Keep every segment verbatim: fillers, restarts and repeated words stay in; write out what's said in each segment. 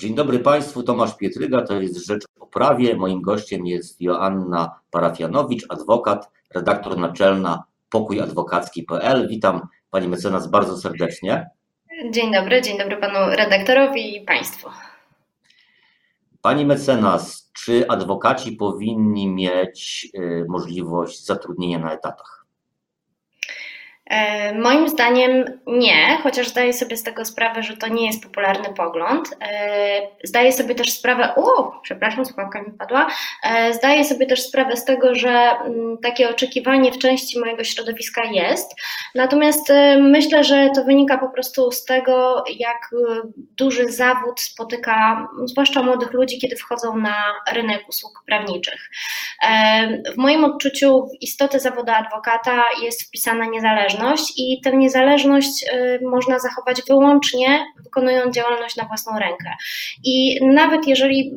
Dzień dobry Państwu, Tomasz Pietryga, to jest Rzecz o Prawie. Moim gościem jest Joanna Parafianowicz, adwokat, redaktor naczelna pokój adwokacki kropka p l. Witam Pani mecenas bardzo serdecznie. Dzień dobry, dzień dobry Panu redaktorowi i Państwu. Pani mecenas, czy adwokaci powinni mieć możliwość zatrudnienia na etatach? Moim zdaniem nie, chociaż zdaję sobie z tego sprawę, że to nie jest popularny pogląd. Zdaję sobie też sprawę, o, przepraszam, słuchawka mi padła, zdaję sobie też sprawę z tego, że takie oczekiwanie w części mojego środowiska jest, natomiast myślę, że to wynika po prostu z tego, jak duży zawód spotyka, zwłaszcza młodych ludzi, kiedy wchodzą na rynek usług prawniczych. W moim odczuciu w istotę zawodu adwokata jest wpisana niezależność, i tę niezależność można zachować wyłącznie wykonując działalność na własną rękę. I nawet jeżeli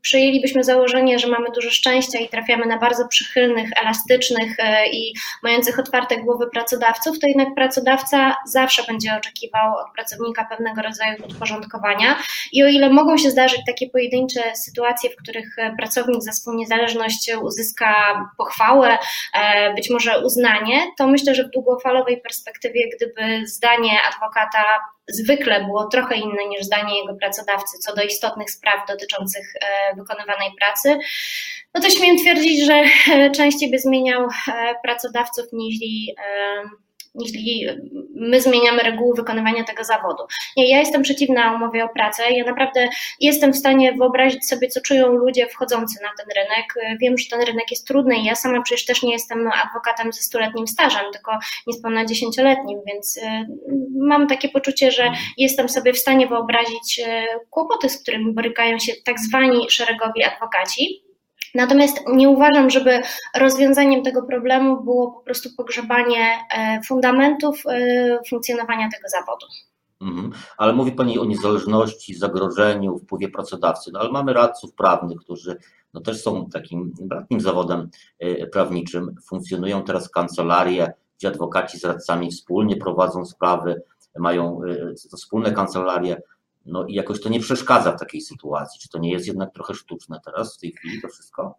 przyjęlibyśmy założenie, że mamy dużo szczęścia i trafiamy na bardzo przychylnych, elastycznych i mających otwarte głowy pracodawców, to jednak pracodawca zawsze będzie oczekiwał od pracownika pewnego rodzaju podporządkowania i o ile mogą się zdarzyć takie pojedyncze sytuacje, w których pracownik za swoją niezależność uzyska pochwałę, być może uznanie, to myślę, że w długo W długofalowej perspektywie, gdyby zdanie adwokata zwykle było trochę inne niż zdanie jego pracodawcy co do istotnych spraw dotyczących wykonywanej pracy, no to śmiem twierdzić, że częściej by zmieniał pracodawców niż jeśli my zmieniamy reguły wykonywania tego zawodu. Nie, ja jestem przeciwna umowie o pracę, ja naprawdę jestem w stanie wyobrazić sobie, co czują ludzie wchodzący na ten rynek. Wiem, że ten rynek jest trudny i ja sama przecież też nie jestem adwokatem ze stuletnim stażem, tylko niespełna dziesięcioletnim, więc mam takie poczucie, że jestem sobie w stanie wyobrazić kłopoty, z którymi borykają się tak zwani szeregowi adwokaci. Natomiast nie uważam, żeby rozwiązaniem tego problemu było po prostu pogrzebanie fundamentów funkcjonowania tego zawodu. Mhm. Ale mówi Pani o niezależności, zagrożeniu, wpływie pracodawcy, no ale mamy radców prawnych, którzy no też są takim bratnim zawodem prawniczym. Funkcjonują teraz kancelarie, gdzie adwokaci z radcami wspólnie prowadzą sprawy, mają wspólne kancelarie. No i jakoś to nie przeszkadza w takiej sytuacji. Czy to nie jest jednak trochę sztuczne teraz w tej chwili to wszystko?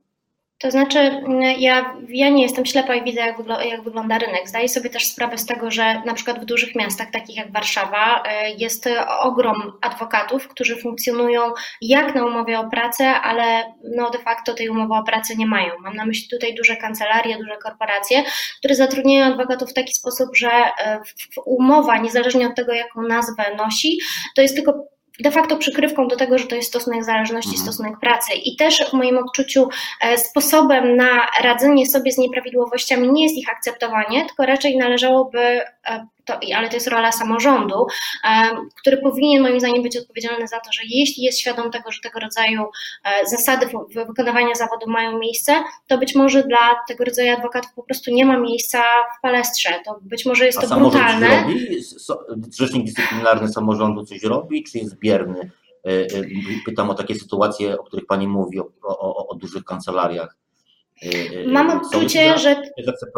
To znaczy, ja, ja nie jestem ślepa i widzę, jak, wygl- jak wygląda rynek. Zdaję sobie też sprawę z tego, że na przykład w dużych miastach, takich jak Warszawa, jest ogrom adwokatów, którzy funkcjonują jak na umowie o pracę, ale no de facto tej umowy o pracę nie mają. Mam na myśli tutaj duże kancelarie, duże korporacje, które zatrudniają adwokatów w taki sposób, że umowa, niezależnie od tego, jaką nazwę nosi, to jest tylko de facto przykrywką do tego, że to jest stosunek zależności, stosunek pracy. I też w moim odczuciu sposobem na radzenie sobie z nieprawidłowościami nie jest ich akceptowanie, tylko raczej należałoby, to, ale to jest rola samorządu, który powinien moim zdaniem być odpowiedzialny za to, że jeśli jest świadom tego, że tego rodzaju zasady wykonywania zawodu mają miejsce, to być może dla tego rodzaju adwokatów po prostu nie ma miejsca w palestrze. To być może jest to brutalne. A samorząd Rzecznik Dyscyplinarny Samorządu coś robi, czy jest bierny? Pytam o takie sytuacje, o których Pani mówi, o, o, o dużych kancelariach. Mam odczucie, że...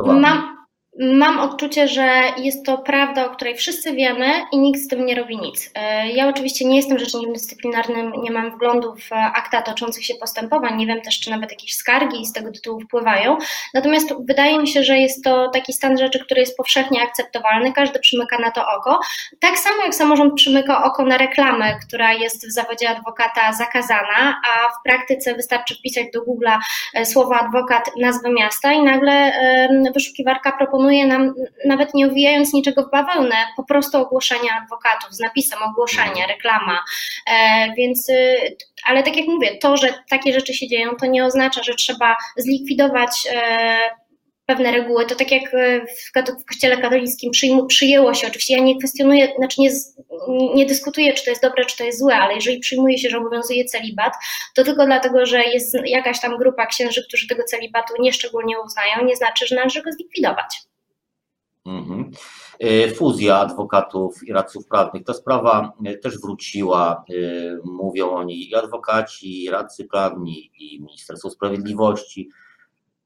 Mam... Mam odczucie, że jest to prawda, o której wszyscy wiemy i nikt z tym nie robi nic. Ja oczywiście nie jestem rzecznikiem dyscyplinarnym, nie mam wglądu w akta toczących się postępowań, nie wiem też, czy nawet jakieś skargi z tego tytułu wpływają, natomiast wydaje mi się, że jest to taki stan rzeczy, który jest powszechnie akceptowalny, każdy przymyka na to oko, tak samo jak samorząd przymyka oko na reklamę, która jest w zawodzie adwokata zakazana, a w praktyce wystarczy wpisać do Google'a słowo adwokat, nazwę miasta i nagle wyszukiwarka proponuje nam, nawet nie owijając niczego w bawełnę, po prostu ogłoszenia adwokatów z napisem ogłoszenie, reklama, e, więc, ale tak jak mówię, to, że takie rzeczy się dzieją, to nie oznacza, że trzeba zlikwidować e, pewne reguły, to tak jak w, w Kościele Katolickim przyjmu, przyjęło się, oczywiście ja nie kwestionuję, znaczy nie, nie dyskutuję, czy to jest dobre, czy to jest złe, ale jeżeli przyjmuje się, że obowiązuje celibat, to tylko dlatego, że jest jakaś tam grupa księży, którzy tego celibatu nieszczególnie uznają, nie znaczy, że należy go zlikwidować. Mm-hmm. Fuzja adwokatów i radców prawnych, ta sprawa też wróciła, mówią oni i adwokaci, i radcy prawni, i Ministerstwo Sprawiedliwości.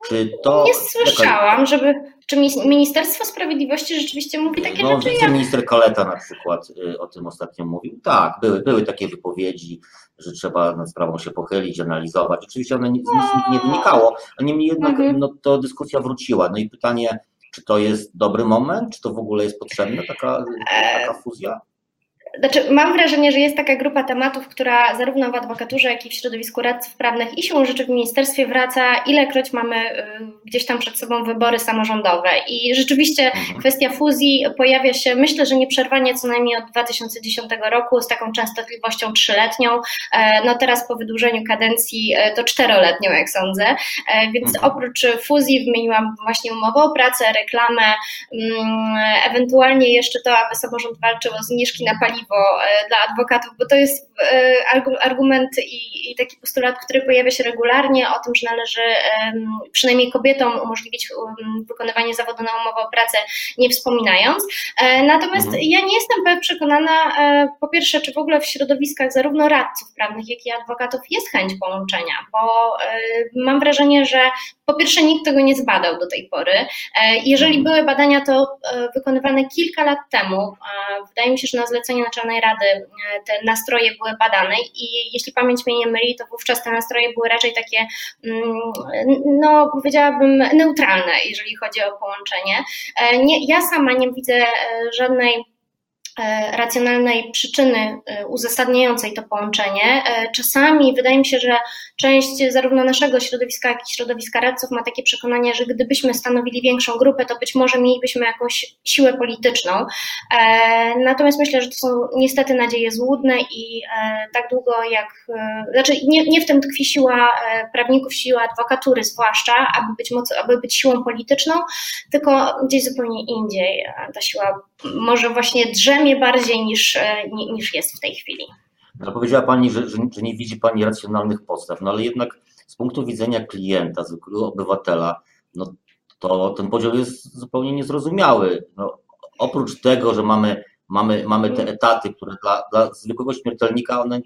Czy to... Nie słyszałam, żeby... Czy Ministerstwo Sprawiedliwości rzeczywiście mówi takie no, rzeczy? No, minister Kaleta na przykład o tym ostatnio mówił. Tak, były, były takie wypowiedzi, że trzeba nad sprawą się pochylić, analizować. Oczywiście one nic nie wynikało, ale niemniej jednak mhm. no, to dyskusja wróciła. No i pytanie, czy to jest dobry moment? Czy to w ogóle jest potrzebna taka, taka fuzja? Znaczy, mam wrażenie, że jest taka grupa tematów, która zarówno w adwokaturze, jak i w środowisku radców prawnych i siłą rzeczy w ministerstwie wraca, ilekroć mamy gdzieś tam przed sobą wybory samorządowe. I rzeczywiście kwestia fuzji pojawia się, myślę, że nieprzerwanie co najmniej od dwa tysiące dziesiątego roku z taką częstotliwością trzyletnią. No teraz po wydłużeniu kadencji to czteroletnią, jak sądzę. Więc oprócz fuzji wymieniłam właśnie umowę o pracę, reklamę, ewentualnie jeszcze to, aby samorząd walczył o zniżki na paliwo dla adwokatów, bo to jest argument i, i taki postulat, który pojawia się regularnie o tym, że należy przynajmniej kobietom umożliwić wykonywanie zawodu na umowę o pracę, nie wspominając. Natomiast ja nie jestem przekonana, po pierwsze, czy w ogóle w środowiskach zarówno radców prawnych, jak i adwokatów jest chęć połączenia, bo mam wrażenie, że po pierwsze nikt tego nie zbadał do tej pory. Jeżeli były badania, to wykonywane kilka lat temu, wydaje mi się, że na zlecenie Zjednoczonej Rady te nastroje były badane i jeśli pamięć mnie nie myli, to wówczas te nastroje były raczej takie, no powiedziałabym, neutralne, jeżeli chodzi o połączenie. Nie, ja sama nie widzę żadnej racjonalnej przyczyny uzasadniającej to połączenie. Czasami wydaje mi się, że część zarówno naszego środowiska, jak i środowiska radców ma takie przekonanie, że gdybyśmy stanowili większą grupę, to być może mielibyśmy jakąś siłę polityczną. Natomiast myślę, że to są niestety nadzieje złudne i tak długo jak... Znaczy nie, nie w tym tkwi siła prawników, siła adwokatury zwłaszcza, aby być, mocy, aby być siłą polityczną, tylko gdzieś zupełnie indziej ta siła może właśnie drzemie bardziej niż, niż jest w tej chwili. No, powiedziała Pani, że, że nie widzi Pani racjonalnych podstaw, no ale jednak z punktu widzenia klienta, zwykłego obywatela, no to ten podział jest zupełnie niezrozumiały. No, oprócz tego, że mamy, mamy, mamy te etaty, które dla, dla zwykłego śmiertelnika one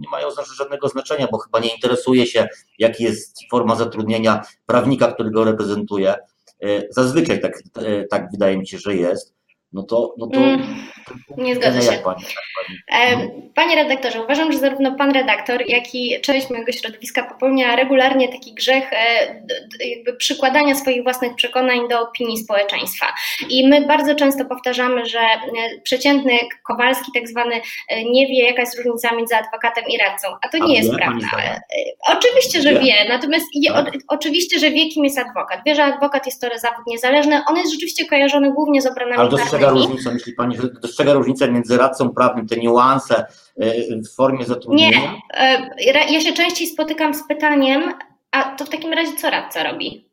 nie mają żadnego znaczenia, bo chyba nie interesuje się, jaki jest forma zatrudnienia prawnika, który go reprezentuje. Zazwyczaj tak, tak wydaje mi się, że jest. No to, no to mm, nie zgadza się. Jak pani, jak pani. No. Panie redaktorze, uważam, że zarówno pan redaktor, jak i część mojego środowiska popełnia regularnie taki grzech jakby przykładania swoich własnych przekonań do opinii społeczeństwa. I my bardzo często powtarzamy, że przeciętny Kowalski tak zwany nie wie, jaka jest różnica między adwokatem i radcą, a to nie a jest wie, prawda. Oczywiście, że wie, wie. natomiast tak. je, o, oczywiście, że wie, kim jest adwokat. Wie, że adwokat jest to zawód niezależny, on jest rzeczywiście kojarzony głównie z obronami karnymi. Różnica, myśli Pani, że dostrzega różnicę między radcą prawnym, te niuanse w formie zatrudnienia? Nie, ja się częściej spotykam z pytaniem, a to w takim razie co radca robi?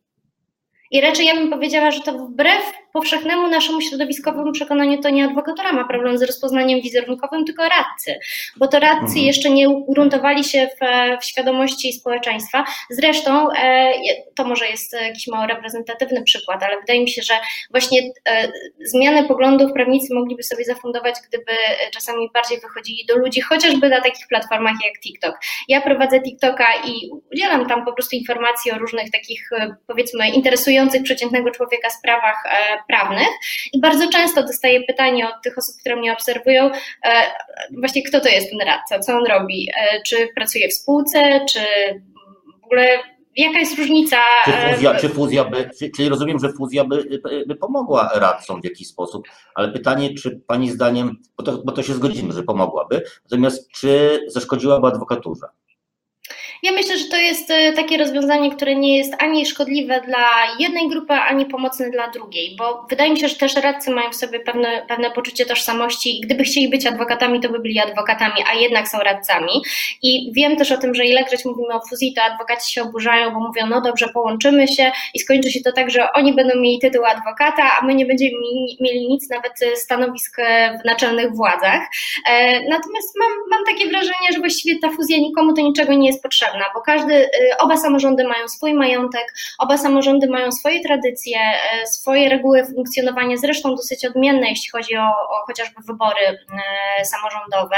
I raczej ja bym powiedziała, że to wbrew powszechnemu naszemu środowiskowemu przekonaniu to nie adwokatura ma problem z rozpoznaniem wizerunkowym, tylko radcy, bo to radcy mhm. jeszcze nie ugruntowali się w, w świadomości społeczeństwa. Zresztą e, to może jest jakiś mało reprezentatywny przykład, ale wydaje mi się, że właśnie e, zmiany poglądów prawnicy mogliby sobie zafundować, gdyby czasami bardziej wychodzili do ludzi, chociażby na takich platformach jak TikTok. Ja prowadzę TikToka i udzielam tam po prostu informacji o różnych takich, powiedzmy, interesujących przeciętnego człowieka sprawach e, prawnych i bardzo często dostaję pytanie od tych osób, które mnie obserwują, e, właśnie kto to jest ten radca, co on robi, e, czy pracuje w spółce, czy w ogóle jaka jest różnica. Czy fuzja, czy fuzja by, czy, czyli rozumiem, że fuzja by, by pomogła radcom w jakiś sposób, ale pytanie, czy Pani zdaniem, bo to, bo to się zgodzimy, że pomogłaby, natomiast czy zaszkodziłaby adwokaturze? Ja myślę, że to jest takie rozwiązanie, które nie jest ani szkodliwe dla jednej grupy, ani pomocne dla drugiej, bo wydaje mi się, że też radcy mają w sobie pewne, pewne poczucie tożsamości i gdyby chcieli być adwokatami, to by byli adwokatami, a jednak są radcami i wiem też o tym, że ilekroć mówimy o fuzji, to adwokaci się oburzają, bo mówią, no dobrze, połączymy się i skończy się to tak, że oni będą mieli tytuł adwokata, a my nie będziemy mieli nic, nawet stanowisk w naczelnych władzach. Natomiast mam, mam takie wrażenie, że właściwie ta fuzja nikomu to niczego nie jest potrzebna. żadna, bo każdy, oba samorządy mają swój majątek, oba samorządy mają swoje tradycje, swoje reguły funkcjonowania, zresztą dosyć odmienne, jeśli chodzi o, o chociażby wybory samorządowe.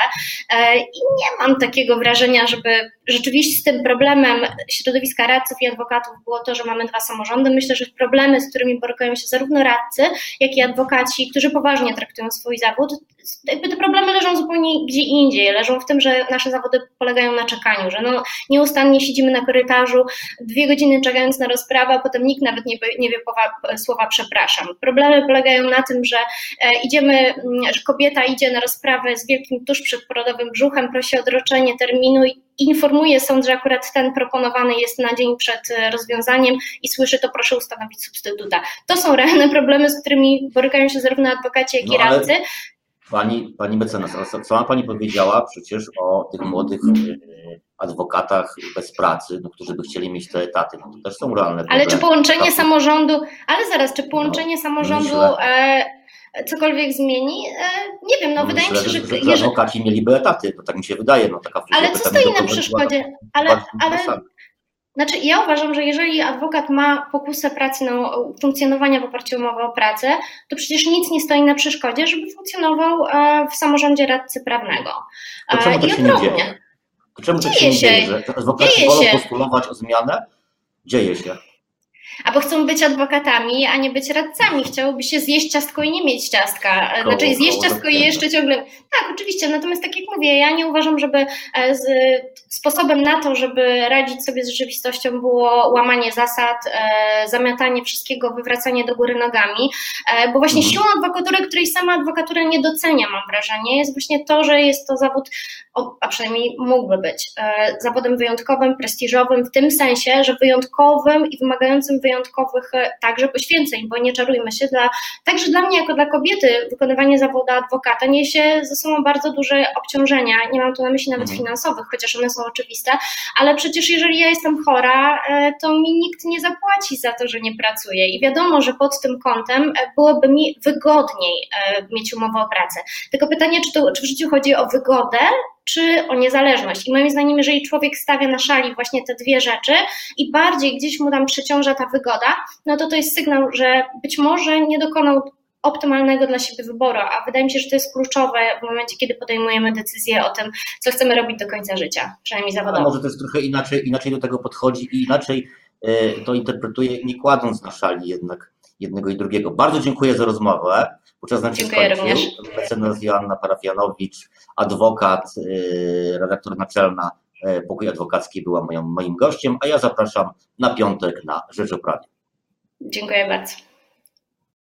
I nie mam takiego wrażenia, żeby rzeczywiście z tym problemem środowiska radców i adwokatów było to, że mamy dwa samorządy. Myślę, że problemy, z którymi borykają się zarówno radcy, jak i adwokaci, którzy poważnie traktują swój zawód, jakby te problemy leżą zupełnie gdzie indziej, leżą w tym, że nasze zawody polegają na czekaniu, że no, nieustannie siedzimy na korytarzu dwie godziny czekając na rozprawę, a potem nikt nawet nie, nie wie powa, słowa przepraszam. Problemy polegają na tym, że idziemy, że kobieta idzie na rozprawę z wielkim tuż przedporodowym brzuchem, prosi o odroczenie terminu i informuje sąd, że akurat ten proponowany jest na dzień przed rozwiązaniem i słyszy to, proszę ustanowić substytuta. To są realne problemy, z którymi borykają się zarówno adwokaci, jak no, i radcy. Pani, pani mecenas, sama pani powiedziała przecież o tych młodych adwokatach bez pracy, no, którzy by chcieli mieć te etaty, no, to też są realne problemy. Ale czy połączenie tak, samorządu, ale zaraz, czy połączenie no, samorządu myślę, e, cokolwiek zmieni? E, nie wiem, no, no wydaje myślę, mi się, że... że, że adwokaci mieliby etaty, to tak mi się wydaje. No, taka ale co stoi na przeszkodzie? Ale... Znaczy, ja uważam, że jeżeli adwokat ma pokusę pracy, no, funkcjonowania w oparciu o umowę o pracę, to przecież nic nie stoi na przeszkodzie, żeby funkcjonował w samorządzie radcy prawnego. To czemu to się nie dzieje? To czemu to się nie dzieje, że adwokaci wolą postulować o zmianę? Dzieje się. Albo chcą być adwokatami, a nie być radcami. Chciałoby się zjeść ciastko i nie mieć ciastka. Koło, znaczy zjeść ciastko i jeszcze ciągle... Tak, oczywiście, natomiast tak jak mówię, ja nie uważam, żeby z... sposobem na to, żeby radzić sobie z rzeczywistością było łamanie zasad, zamiatanie wszystkiego, wywracanie do góry nogami, bo właśnie siłą adwokatury, której sama adwokatura nie docenia, mam wrażenie, jest właśnie to, że jest to zawód, a przynajmniej mógłby być, zawodem wyjątkowym, prestiżowym w tym sensie, że wyjątkowym i wymagającym wyjątkowych także poświęceń, bo nie czarujmy się, dla, także dla mnie jako dla kobiety wykonywanie zawodu adwokata niesie ze sobą bardzo duże obciążenia, nie mam tu na myśli nawet finansowych, chociaż one są oczywiste, ale przecież jeżeli ja jestem chora, to mi nikt nie zapłaci za to, że nie pracuję i wiadomo, że pod tym kątem byłoby mi wygodniej mieć umowę o pracę. Tylko pytanie, czy, to, czy w życiu chodzi o wygodę, czy o niezależność. I moim zdaniem, jeżeli człowiek stawia na szali właśnie te dwie rzeczy i bardziej gdzieś mu tam przeciąża ta wygoda, no to to jest sygnał, że być może nie dokonał optymalnego dla siebie wyboru, a wydaje mi się, że to jest kluczowe w momencie, kiedy podejmujemy decyzję o tym, co chcemy robić do końca życia, przynajmniej zawodowo. A może to jest trochę inaczej, inaczej do tego podchodzi i inaczej to interpretuje, nie kładąc na szali jednak jednego i drugiego. Bardzo dziękuję za rozmowę. Czas nam się skończył. Mecenas Joanna Parafianowicz, adwokat, redaktor naczelna Pokój Adwokacki była moją, moim gościem, a ja zapraszam na piątek na Rzecz o Prawie. Dziękuję bardzo.